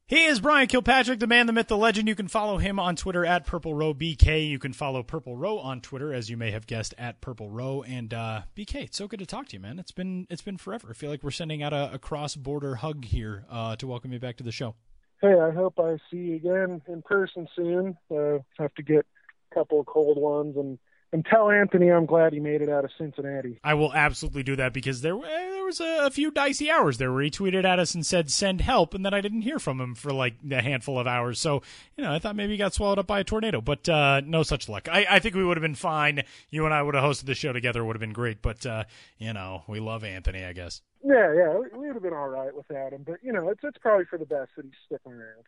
He is Brian Kilpatrick, the man, the myth, the legend. You can follow him on Twitter at Purple Row B K. You can follow Purple Row on Twitter, as you may have guessed, at Purple Row. And uh, B K, it's so good to talk to you, man. It's been it's been forever. I feel like we're sending out a, a cross-border hug here uh, to welcome you back to the show. Hey, I hope I see you again in person soon. Uh, have to get a couple of cold ones and And tell Anthony I'm glad he made it out of Cincinnati. I will absolutely do that, because there, there was a, a few dicey hours there where he tweeted at us and said, send help, and then I didn't hear from him for like a handful of hours. So, you know, I thought maybe he got swallowed up by a tornado, but uh, no such luck. I, I think we would have been fine. You and I would have hosted the show together. It would have been great, but, uh, you know, we love Anthony, I guess. Yeah, yeah, we would have been all right without him, but, you know, it's, it's probably for the best that he's sticking around.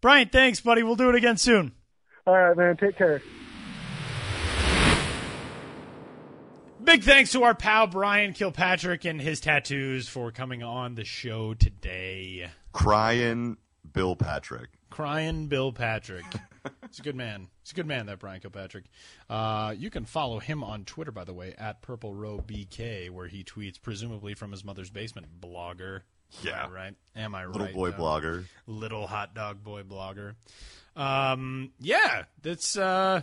Brian, thanks, buddy. We'll do it again soon. All right, man. Take care. Big thanks to our pal Brian Kilpatrick and his tattoos for coming on the show today. Crying Bill Patrick. Crying Bill Patrick. He's a good man. He's a good man, that Brian Kilpatrick. Uh, you can follow him on Twitter, by the way, at Purple Row B K, where he tweets, presumably from his mother's basement, blogger. Yeah. Am I right? Am I right? Little boy uh, blogger. Little hot dog boy blogger. Um, yeah, that's... Uh,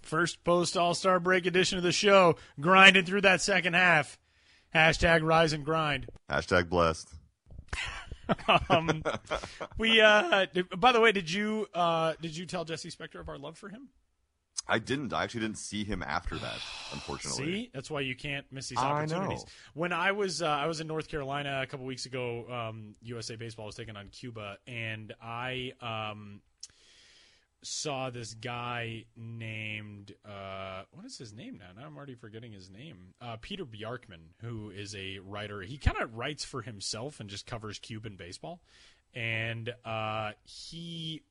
First post-All-Star break edition of the show. Grinding through that second half. Hashtag rise and grind. Hashtag blessed. um, we. Uh, did, by the way, did you uh, did you tell Jesse Spector of our love for him? I didn't. I actually didn't see him after that, unfortunately. See, that's why you can't miss these opportunities. I know. When I was uh, I was in North Carolina a couple weeks ago, um, U S A Baseball was taking on Cuba, and I. Um, saw this guy named uh what is his name now now I'm already forgetting his name uh Peter Bjarkman, who is a writer. He kind of writes for himself and just covers Cuban baseball, and uh he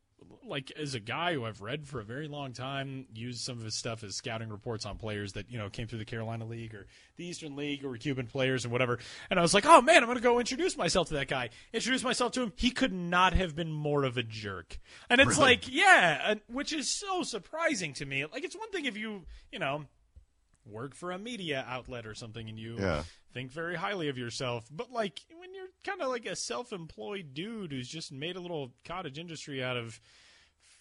like is a guy who I've read for a very long time, used some of his stuff as scouting reports on players that, you know, came through the Carolina League or the Eastern League or Cuban players and whatever. And I was like, oh man, I'm going to go introduce myself to that guy. Introduce myself to him. He could not have been more of a jerk. And it's really? like, yeah, which is so surprising to me. Like, it's one thing if you, you know, work for a media outlet or something and you yeah. think very highly of yourself, but like when you're kind of like a self-employed dude who's just made a little cottage industry out of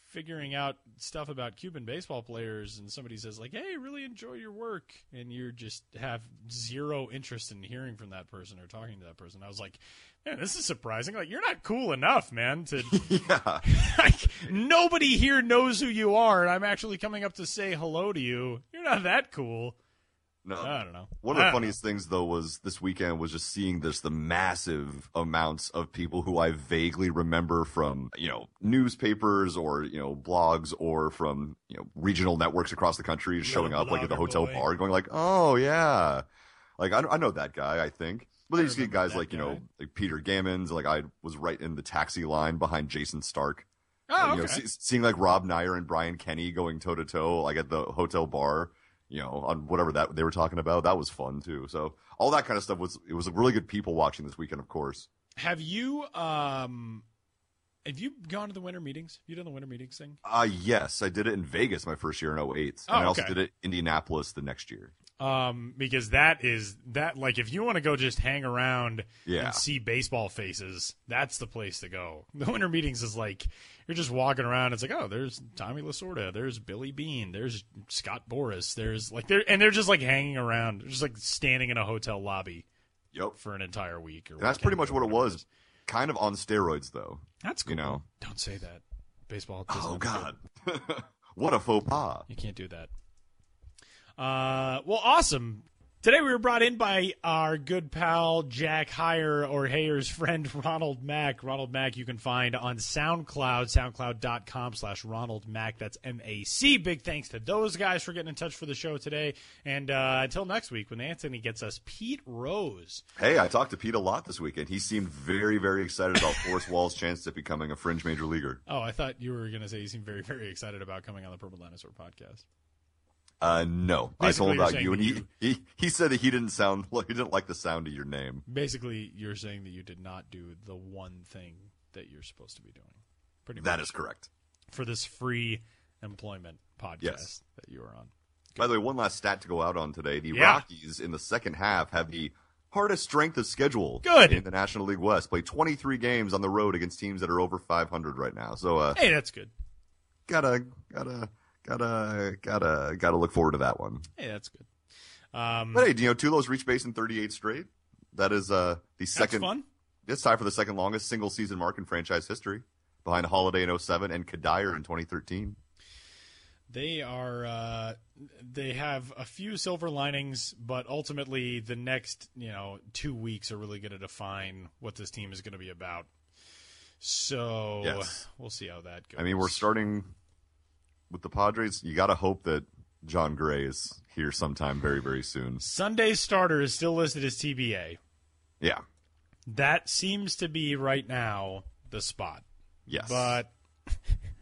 figuring out stuff about Cuban baseball players, and somebody says like, hey, really enjoy your work, and you just have zero interest in hearing from that person or talking to that person. I was like, man, this is surprising. Like, you're not cool enough, man, to yeah. like nobody here knows who you are, and I'm actually coming up to say hello to you. You're not that cool. No, I don't know. One of the funniest know. things, though, was this weekend was just seeing this, the massive amounts of people who I vaguely remember from, you know, newspapers or, you know, blogs or from, you know, regional networks across the country just showing up like at the hotel boy. bar going like, oh, yeah, like, I, I know that guy, I think. But they just get guys like, guy. you know, like Peter Gammons. Like, I was right in the taxi line behind Jason Stark. Oh, and, you okay. know, see, seeing like Rob Nyer and Brian Kenny going toe to toe like at the hotel bar. You know, on whatever that they were talking about, that was fun too. So all that kind of stuff was, it was really good people watching this weekend, of course. Have you, um, have you gone to the winter meetings? Have you done the winter meetings thing? Uh, yes, I did it in Vegas my first year in oh eight. And oh, I also okay. did it in Indianapolis the next year. Um, because that is that like, if you want to go just hang around yeah. and see baseball faces, that's the place to go. The winter meetings is like, you're just walking around. It's like, oh, there's Tommy Lasorda. There's Billy Beane. There's Scott Boris. There's like, they're, and they're just like hanging around. They're just like standing in a hotel lobby yep. for an entire week. Or that's pretty much what it was. It was. Kind of on steroids though. That's cool. You know? Don't say that. Baseball. Oh God. What a faux pas. You can't do that. Uh, well, awesome. Today we were brought in by our good pal Jack Heyer, or Heyer's friend Ronald Mack. Ronald Mack you can find on SoundCloud, soundcloud.com slash Ronald Mack. That's M A C. Big thanks to those guys for getting in touch for the show today. And uh, until next week when Anthony gets us Pete Rose. Hey, I talked to Pete a lot this weekend. He seemed very, very excited about Forrest Wall's chance at becoming a fringe major leaguer. Oh, I thought you were going to say he seemed very, very excited about coming on the Purple Dinosaur podcast. Uh, no, basically I told about you, and he, he he said that he didn't sound he didn't like the sound of your name. Basically, you're saying that you did not do the one thing that you're supposed to be doing. Pretty much. That is correct. For this free employment podcast yes. that you are on. Good. By the way, one last stat to go out on today: the yeah. Rockies in the second half have the hardest strength of schedule Good. in the National League West. Play twenty-three games on the road against teams that are over five hundred right now. So, uh, hey, that's good. Gotta gotta. Gotta, gotta, gotta look forward to that one. Hey, that's good. Um, but hey, you know, Tulo's reached base in thirty-eight straight. That is uh, the second. That's fun. It's tied for the second longest single season mark in franchise history, behind Holiday in oh seven and Kadir in twenty thirteen. They are uh, they have a few silver linings, but ultimately the next, you know, two weeks are really going to define what this team is going to be about. So yes. We'll see how that goes. I mean, we're starting with the Padres. You got to hope that John Gray is here sometime very, very soon. Sunday's starter is still listed as T B A. Yeah. That seems to be right now the spot. Yes. But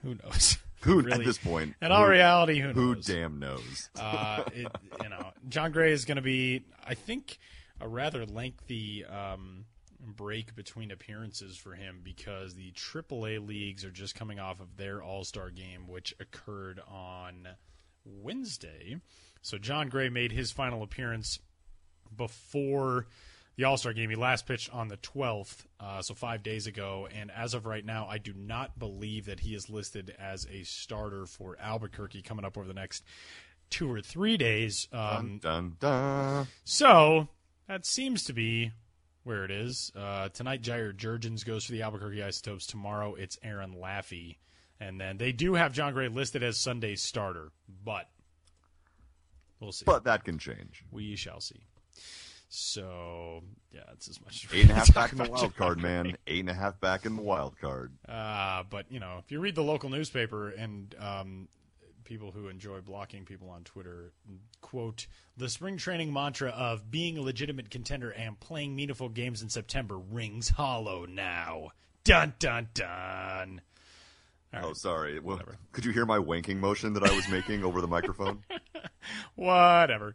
who knows? Who really, at this point? In all who, reality, who knows? Who damn knows? uh, it, you know, John Gray is going to be, I think, a rather lengthy um, break between appearances for him because the triple A leagues are just coming off of their All-Star game, which occurred on Wednesday. So John Gray made his final appearance before the All-Star game. He last pitched on the twelfth, uh, so five days ago. And as of right now, I do not believe that he is listed as a starter for Albuquerque coming up over the next two or three days. Um, dun, dun, dun. So that seems to be where it is. Uh, tonight, Jair Jurgens goes for the Albuquerque Isotopes. Tomorrow, it's Aaron Laffey. And then they do have John Gray listed as Sunday's starter, but we'll see. But that can change. We shall see. So, yeah, that's as much as Eight and a half back in the wild card, man. Eight and a half back in the wild card. Uh, but, you know, if you read the local newspaper and um, people who enjoy blocking people on Twitter, quote, the spring training mantra of being a legitimate contender and playing meaningful games in September rings hollow now. Dun, dun, dun. Right. Oh, sorry. Well, could you hear my wanking motion that I was making over the microphone? Whatever.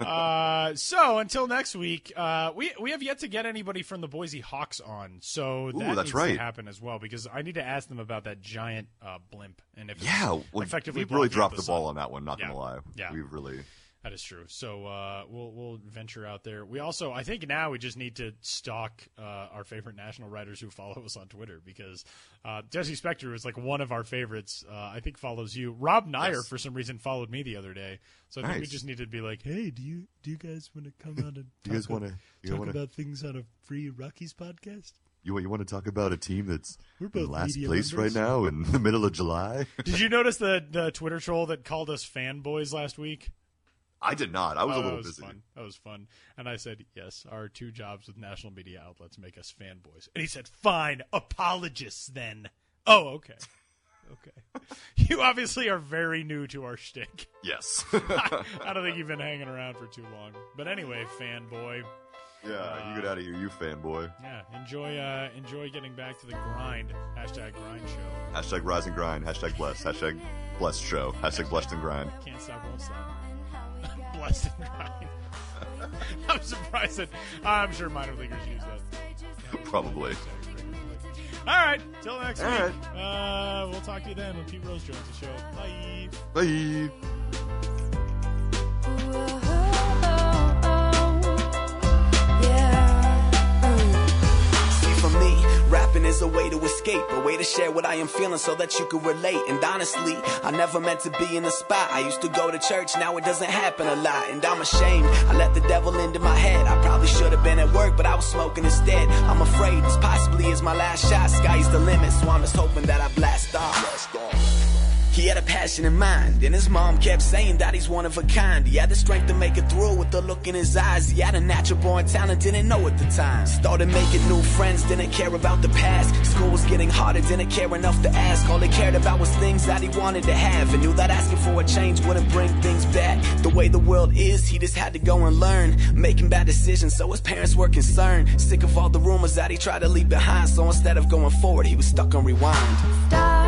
uh, so until next week, uh, we we have yet to get anybody from the Boise Hawks on, so that Ooh, that's needs right. to happen as well because I need to ask them about that giant uh, blimp and if yeah, it's well, effectively we really dropped the, the ball on that one. Not yeah. gonna lie, yeah, we really that is true. So uh, we'll we'll venture out there. We also I think now we just need to stalk uh, our favorite national writers who follow us on Twitter because uh, Jesse Spector is like one of our favorites. Uh, I think follows you. Rob Nyer yes. for some reason followed me the other day. So I nice. think we just need to be like, hey, do you do you guys want to come out and do you guys want to talk wanna, about things on a free Rockies podcast? You you want to talk about a team that's We're both in last place members. right now in the middle of July? Did you notice the the Twitter troll that called us fanboys last week? I did not. I was oh, a little busy. Fun. That was fun. And I said, yes, our two jobs with national media outlets make us fanboys. And he said, fine, apologists then. Oh, okay. Okay. You obviously are very new to our shtick. Yes. I, I don't think you've been hanging around for too long. But anyway, fanboy. Yeah, uh, you get out of here, you fanboy. Yeah, enjoy uh, enjoy getting back to the grind. Hashtag grind show. Hashtag rise and grind. Hashtag blessed. Hashtag blessed show. Hashtag blessed and grind. Can't stop, won't stop. Blessed and grind. I'm surprised that I'm sure minor leaguers use that. Probably. All right. Till next All week. Right. Uh, we'll talk to you then when Pete Rose joins the show. Bye. Bye. Rapping is a way to escape, a way to share what I am feeling so that you can relate. And honestly, I never meant to be in the spot. I used to go to church, now it doesn't happen a lot. And I'm ashamed, I let the devil into my head. I probably should have been at work, but I was smoking instead. I'm afraid this possibly is my last shot. Sky's the limit, so I'm just hoping that I blast off. He had a passion in mind, and his mom kept saying that he's one of a kind. He had the strength to make it through with the look in his eyes. He had a natural born talent, didn't know at the time. Started making new friends, didn't care about the past. School was getting harder, didn't care enough to ask. All he cared about was things that he wanted to have, and knew that asking for a change wouldn't bring things back. The way the world is, he just had to go and learn, making bad decisions so his parents were concerned. Sick of all the rumors that he tried to leave behind, so instead of going forward, he was stuck on rewind. Stop.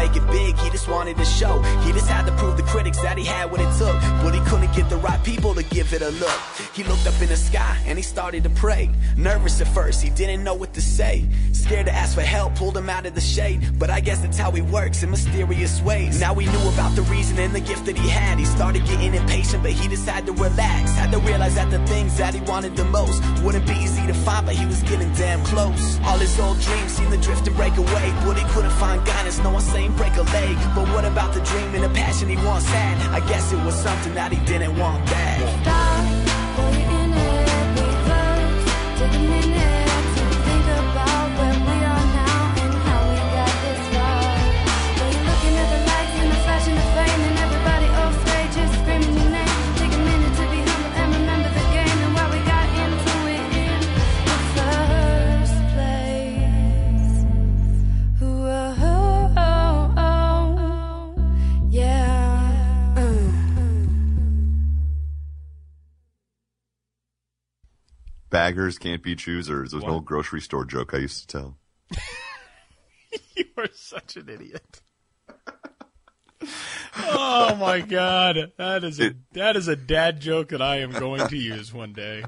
make it big, he just wanted to show. He just had to prove the critics that he had what it took, but he couldn't get the right people to give it a look. He looked up in the sky and he started to pray. Nervous at first, he didn't know what to say. Scared to ask for help, pulled him out of the shade. But I guess that's how he works in mysterious ways. Now he knew about the reason and the gift that he had. He started getting impatient, but he just had to relax. Had to realize that the things that he wanted the most wouldn't be easy to find, but he was getting damn close. All his old dreams seemed to drift and break away, but he couldn't find guidance, no one's saying break a leg. But what about the dream and the passion he once had? I guess it was something that he didn't want back. Stop, put it in every verse, take a minute to think about where we are now and how we got this far. Well, you're looking at the lights and the flash and the frame and everybody off stage is screaming your name. Take a minute to be humble and remember the game and why we got into it in the first place. Whoa, yeah. Baggers can't be choosers. There's an old grocery store joke I used to tell. You are such an idiot. Oh my god, that is a it, that is a dad joke that I am going to use one day.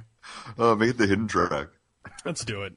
Oh, uh, make it the hidden track. Let's do it.